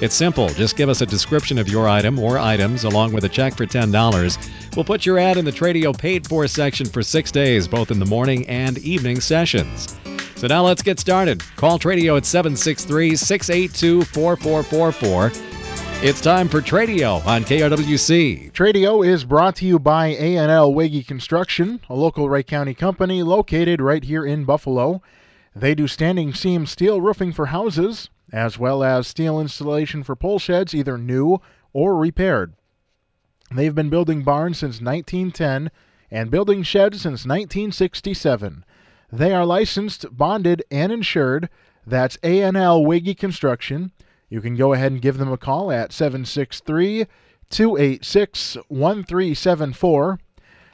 It's simple. Just give us a description of your item or items along with a check for $10. We'll put your ad in the Tradio Paid For section for 6 days, both in the morning and evening sessions. So now let's get started. Call Tradio at 763-682-4444. It's time for Tradio on KRWC. Tradio is brought to you by A&L Wiggy Construction, a local Wright County company located right here in Buffalo. They do standing seam steel roofing for houses, as well as steel installation for pole sheds, either new or repaired. They've been building barns since 1910 and building sheds since 1967. They are licensed, bonded, and insured. That's A&L Wiggy Construction. You can go ahead and give them a call at 763-286-1374.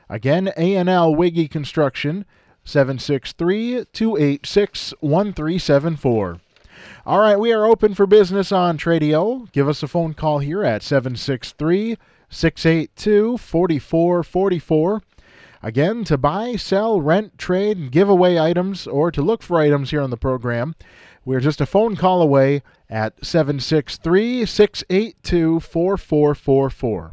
Again, A&L Wiggy Construction, 763-286-1374. All right, we are open for business on Tradio. Give us a phone call here at 763-682-4444. Again, to buy, sell, rent, trade, and give away items, or to look for items here on the program, we're just a phone call away at 763-682-4444.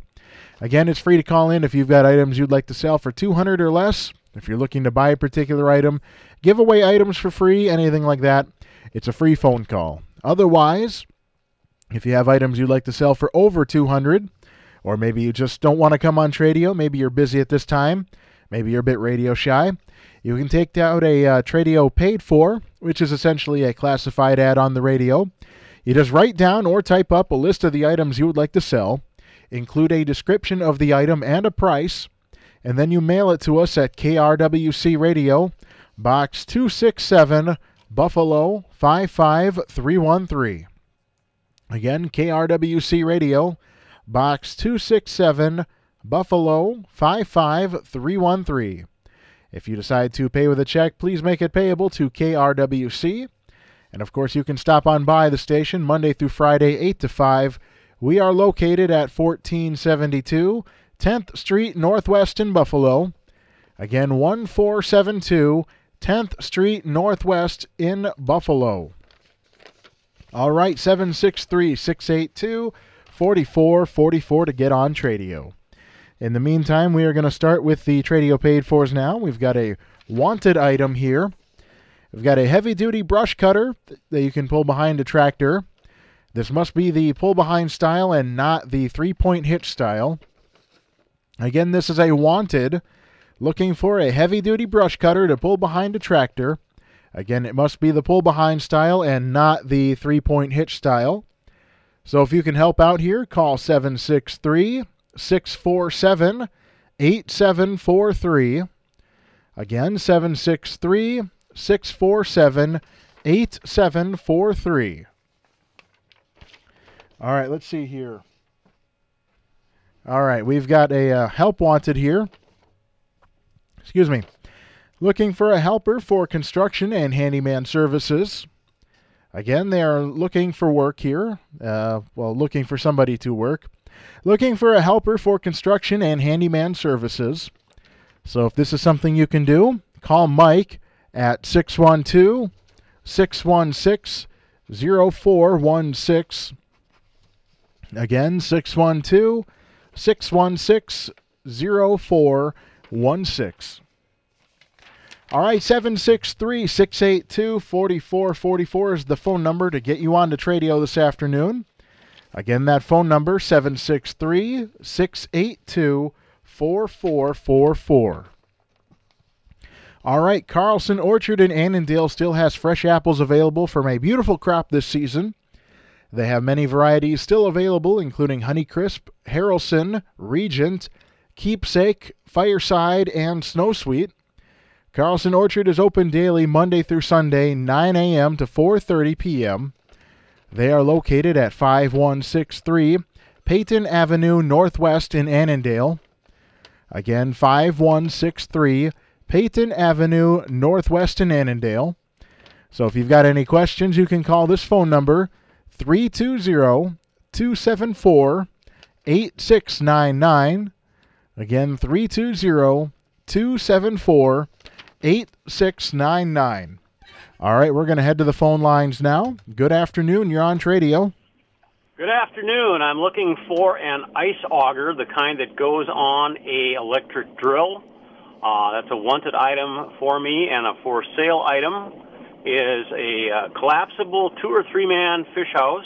Again, it's free to call in if you've got items you'd like to sell for $200 or less. If you're looking to buy a particular item, give away items for free, anything like that, it's a free phone call. Otherwise, if you have items you'd like to sell for over $200, or maybe you just don't want to come on Tradio, maybe you're busy at this time, maybe you're a bit radio shy, you can take out a Tradio Paid For, which is essentially a classified ad on the radio. You just write down or type up a list of the items you would like to sell, include a description of the item and a price, and then you mail it to us at KRWC Radio, Box 267, Buffalo 55313. Again, KRWC Radio, Box 267, Buffalo 55313. If you decide to pay with a check, please make it payable to KRWC. And of course, you can stop on by the station Monday through Friday, 8 to 5. We are located at 1472 10th Street Northwest in Buffalo. Again, 1472 10th Street Northwest in Buffalo. All right, 763-682-4444 to get on Tradio. In the meantime, we are going to start with the Tradio Paid Fors now. We've got a wanted item here. We've got a heavy-duty brush cutter that you can pull behind a tractor. This must be the pull-behind style and not the three-point hitch style. Again, this is a wanted, looking for a heavy-duty brush cutter to pull behind a tractor. Again, it must be the pull-behind style and not the three-point hitch style. So if you can help out here, call 763-647-8743. Again, 763-647-8743. All right, let's see here. All right, we've got a help wanted here. Excuse me. Looking for a helper for construction and handyman services. Again, they are looking for work here. Looking for somebody to work. Looking for a helper for construction and handyman services. So if this is something you can do, call Mike at 612-616-0416. Again, 612-616-0416. All right, 763-682-4444 is the phone number to get you on to Tradio this afternoon. Again, that phone number, 763-682-4444. All right, Carlson Orchard in Annandale still has fresh apples available from a beautiful crop this season. They have many varieties still available, including Honeycrisp, Harrelson, Regent, Keepsake, Fireside, and Snowsweet. Carlson Orchard is open daily Monday through Sunday, 9 a.m. to 4:30 p.m. They are located at 5163 Peyton Avenue Northwest in Annandale. Again, 5163 Peyton Avenue Northwest in Annandale. So if you've got any questions, you can call this phone number, 320-274-8699. Again, 320-274-8699. All right, we're going to head to the phone lines now. Good afternoon. You're on Tradio. Good afternoon. I'm looking for an ice auger, the kind that goes on a electric drill. That's a wanted item for me, and a for sale item is a collapsible 2 or 3 man fish house.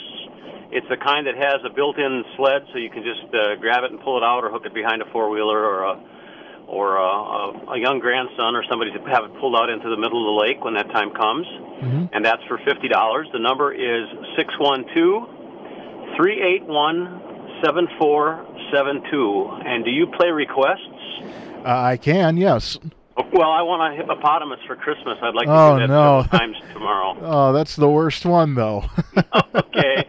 It's the kind that has a built-in sled, so you can just grab it and pull it out, or hook it behind a four-wheeler, or a young grandson or somebody to have it pulled out into the middle of the lake when that time comes. Mm-hmm. And that's for $50. The number is 612-381-7472. And do you play requests? I can, yes. Well, I want a hippopotamus for Christmas. I'd like to do that several times tomorrow. Oh, that's the worst one, though. Okay.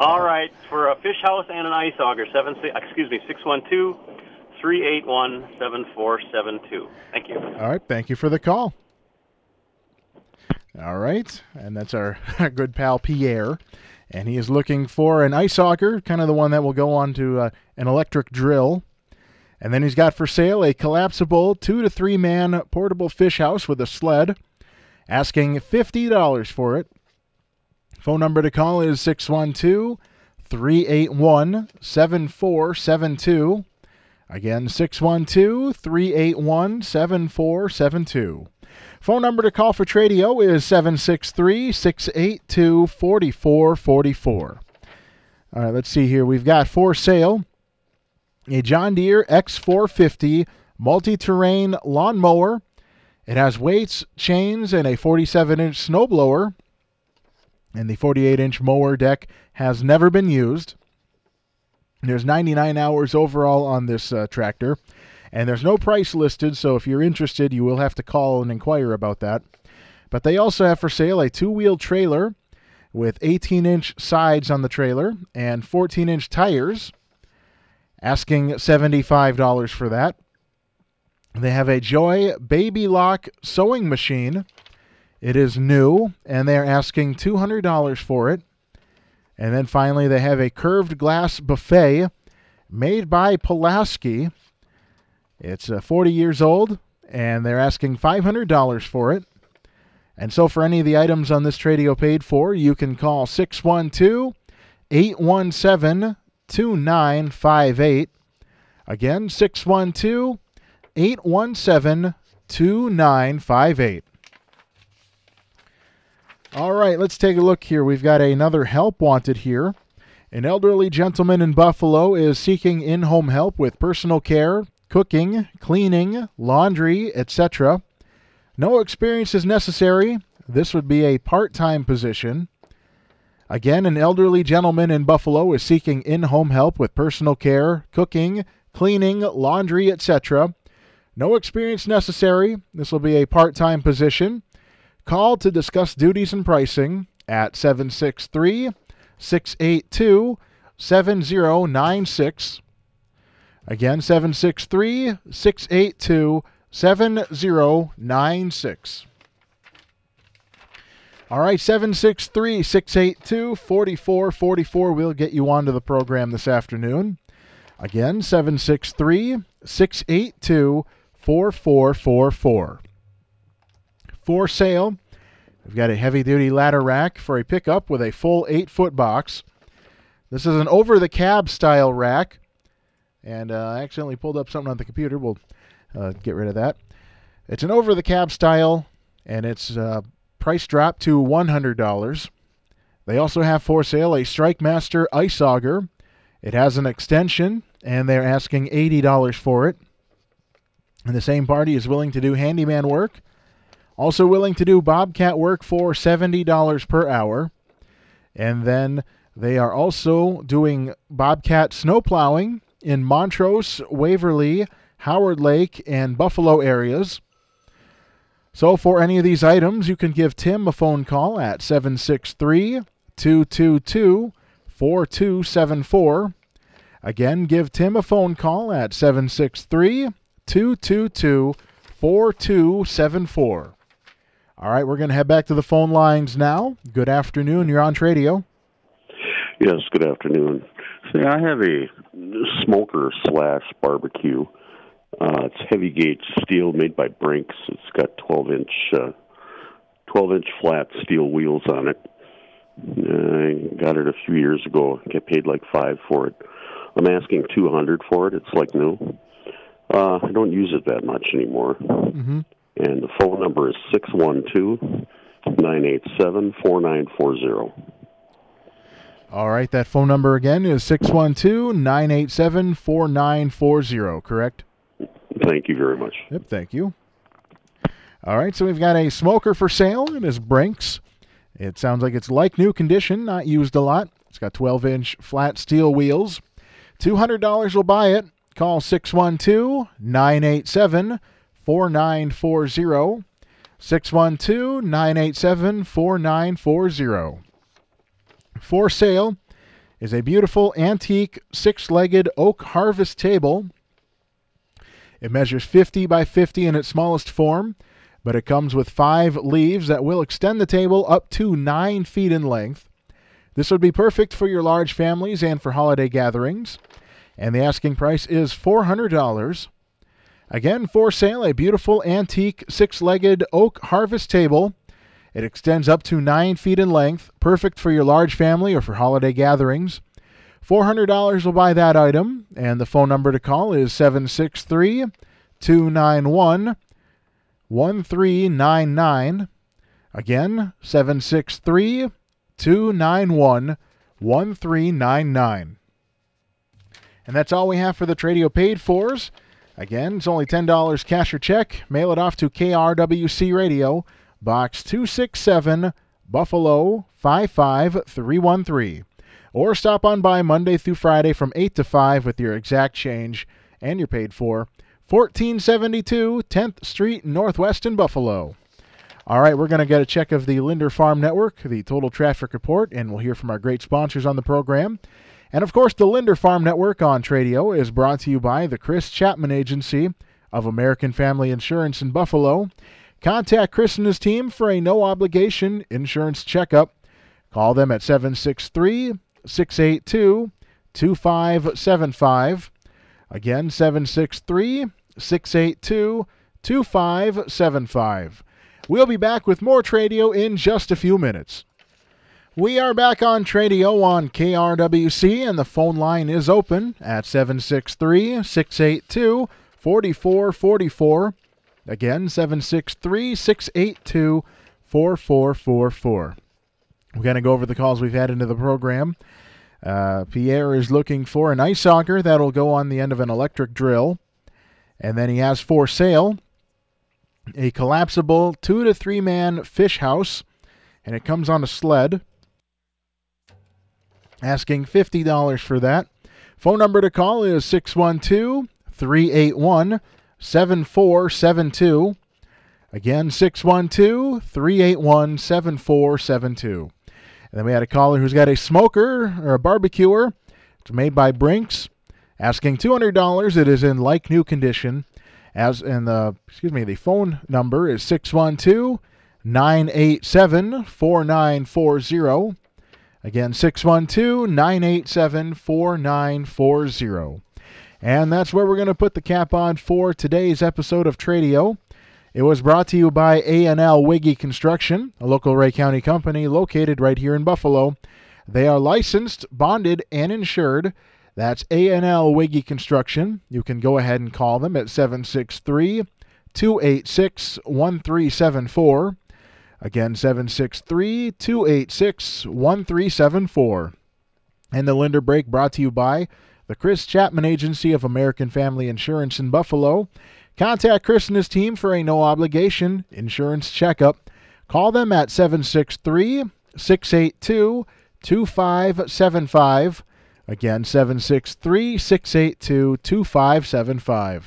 All right. For a fish house and an ice auger, 612-381-7472. Thank you. All right. Thank you for the call. All right. And that's our good pal, Pierre. And he is looking for an ice auger, kind of the one that will go on to an electric drill. And then he's got for sale a collapsible 2 to 3 man portable fish house with a sled, asking $50 for it. Phone number to call is 612-381-7472. Again, 612-381-7472. Phone number to call for Tradio is 763-682-4444. All right, let's see here. We've got for sale a John Deere X450 multi-terrain lawn mower. It has weights, chains, and a 47-inch snowblower. And the 48-inch mower deck has never been used. There's 99 hours overall on this tractor. And there's no price listed, so if you're interested, you will have to call and inquire about that. But they also have for sale a two-wheel trailer with 18-inch sides on the trailer and 14-inch tires, asking $75 for that. They have a Joy Baby Lock sewing machine. It is new, and they're asking $200 for it. And then finally, they have a curved glass buffet made by Pulaski. It's 40 years old, and they're asking $500 for it. And so for any of the items on this Tradio paid for, you can call 612-817-2958. Again, 612-817-2958. All right, let's take a look here. We've got another help wanted here. An elderly gentleman in Buffalo is seeking in-home help with personal care, cooking, cleaning, laundry, etc. No experience is necessary. This would be a part-time position. Again, an elderly gentleman in Buffalo is seeking in-home help with personal care, cooking, cleaning, laundry, etc. No experience necessary. This will be a part-time position. Call to discuss duties and pricing at 763-682-7096. Again, 763-682-7096. All right, 763-682-4444 will get you onto the program this afternoon. Again, 763-682-4444. For sale, we've got a heavy-duty ladder rack for a pickup with a full 8-foot box. This is an over-the-cab style rack. And I accidentally pulled up something on the computer. We'll get rid of that. It's an over-the-cab style, and it's... price drop to $100. They also have for sale a StrikeMaster ice auger. It has an extension, and they're asking $80 for it. And the same party is willing to do handyman work. Also willing to do bobcat work for $70 per hour. And then they are also doing bobcat snow plowing in Montrose, Waverly, Howard Lake, and Buffalo areas. So for any of these items, you can give Tim a phone call at 763-222-4274. Again, give Tim a phone call at 763-222-4274. All right, we're going to head back to the phone lines now. Good afternoon. You're on Tradio. Yes, good afternoon. See, I have a smoker slash barbecue. It's heavy gauge steel made by Brinks. It's got 12-inch flat steel wheels on it. I got it a few years ago. I paid like $5 for it. I'm asking $200 for it. It's like new. I don't use it that much anymore. Mm-hmm. And the phone number is 612-987-4940. All right, that phone number again is 612-987-4940, correct? Thank you very much. Yep, thank you. All right, so we've got a smoker for sale. It is Brinks. It sounds like it's like new condition, not used a lot. It's got 12-inch flat steel wheels. $200 will buy it. Call 612-987-4940. 612-987-4940. For sale is a beautiful antique six-legged oak harvest table. It measures 50 by 50 in its smallest form, but it comes with 5 leaves that will extend the table up to 9 feet in length. This would be perfect for your large families and for holiday gatherings. And the asking price is $400. Again, for sale, a beautiful antique six-legged oak harvest table. It extends up to 9 feet in length, perfect for your large family or for holiday gatherings. $400 will buy that item, and the phone number to call is 763-291-1399. Again, 763-291-1399. And that's all we have for the Tradio Paid Fours. Again, it's only $10 cash or check. Mail it off to KRWC Radio, Box 267, Buffalo 55313. Or stop on by Monday through Friday from 8 to 5 with your exact change and you're paid for. 1472 10th Street Northwest in Buffalo. All right, we're going to get a check of the Linder Farm Network, the Total Traffic Report, and we'll hear from our great sponsors on the program. And, of course, the Linder Farm Network on Tradio is brought to you by the Chris Chapman Agency of American Family Insurance in Buffalo. Contact Chris and his team for a no-obligation insurance checkup. Call them at 763-682-2575. Again, 763-682-2575. We'll be back with more Tradio in just a few minutes. We are back on Tradio on KRWC, and the phone line is open at 763-682-4444. Again, 763-682-4444. We're going to go over the calls we've had into the program. Pierre is looking for an ice auger that'll go on the end of an electric drill. And then he has for sale a collapsible 2- to 3-man fish house, and it comes on a sled. Asking $50 for that. Phone number to call is 612-381-7472. Again, 612-381-7472. And then we had a caller who's got a smoker or a barbecuer. It's made by Brinks. Asking $200. It is in like new condition. As in the phone number is 612-987-4940. Again, 612-987-4940. And that's where we're going to put the cap on for today's episode of Tradio. It was brought to you by A&L Wiggy Construction, a local Ray County company located right here in Buffalo. They are licensed, bonded, and insured. That's A&L Wiggy Construction. You can go ahead and call them at 763-286-1374. Again, 763-286-1374. And the Linder Break brought to you by the Chris Chapman Agency of American Family Insurance in Buffalo. Contact Chris and his team for a no-obligation insurance checkup. Call them at 763-682-2575. Again, 763-682-2575.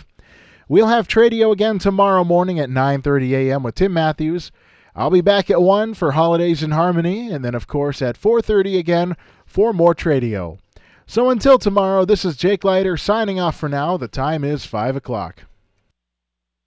We'll have Tradio again tomorrow morning at 9:30 a.m. with Tim Matthews. I'll be back at 1 for Holidays in Harmony, and then, of course, at 4:30 again for more Tradio. So until tomorrow, this is Jake Leiter signing off for now. The time is 5 o'clock.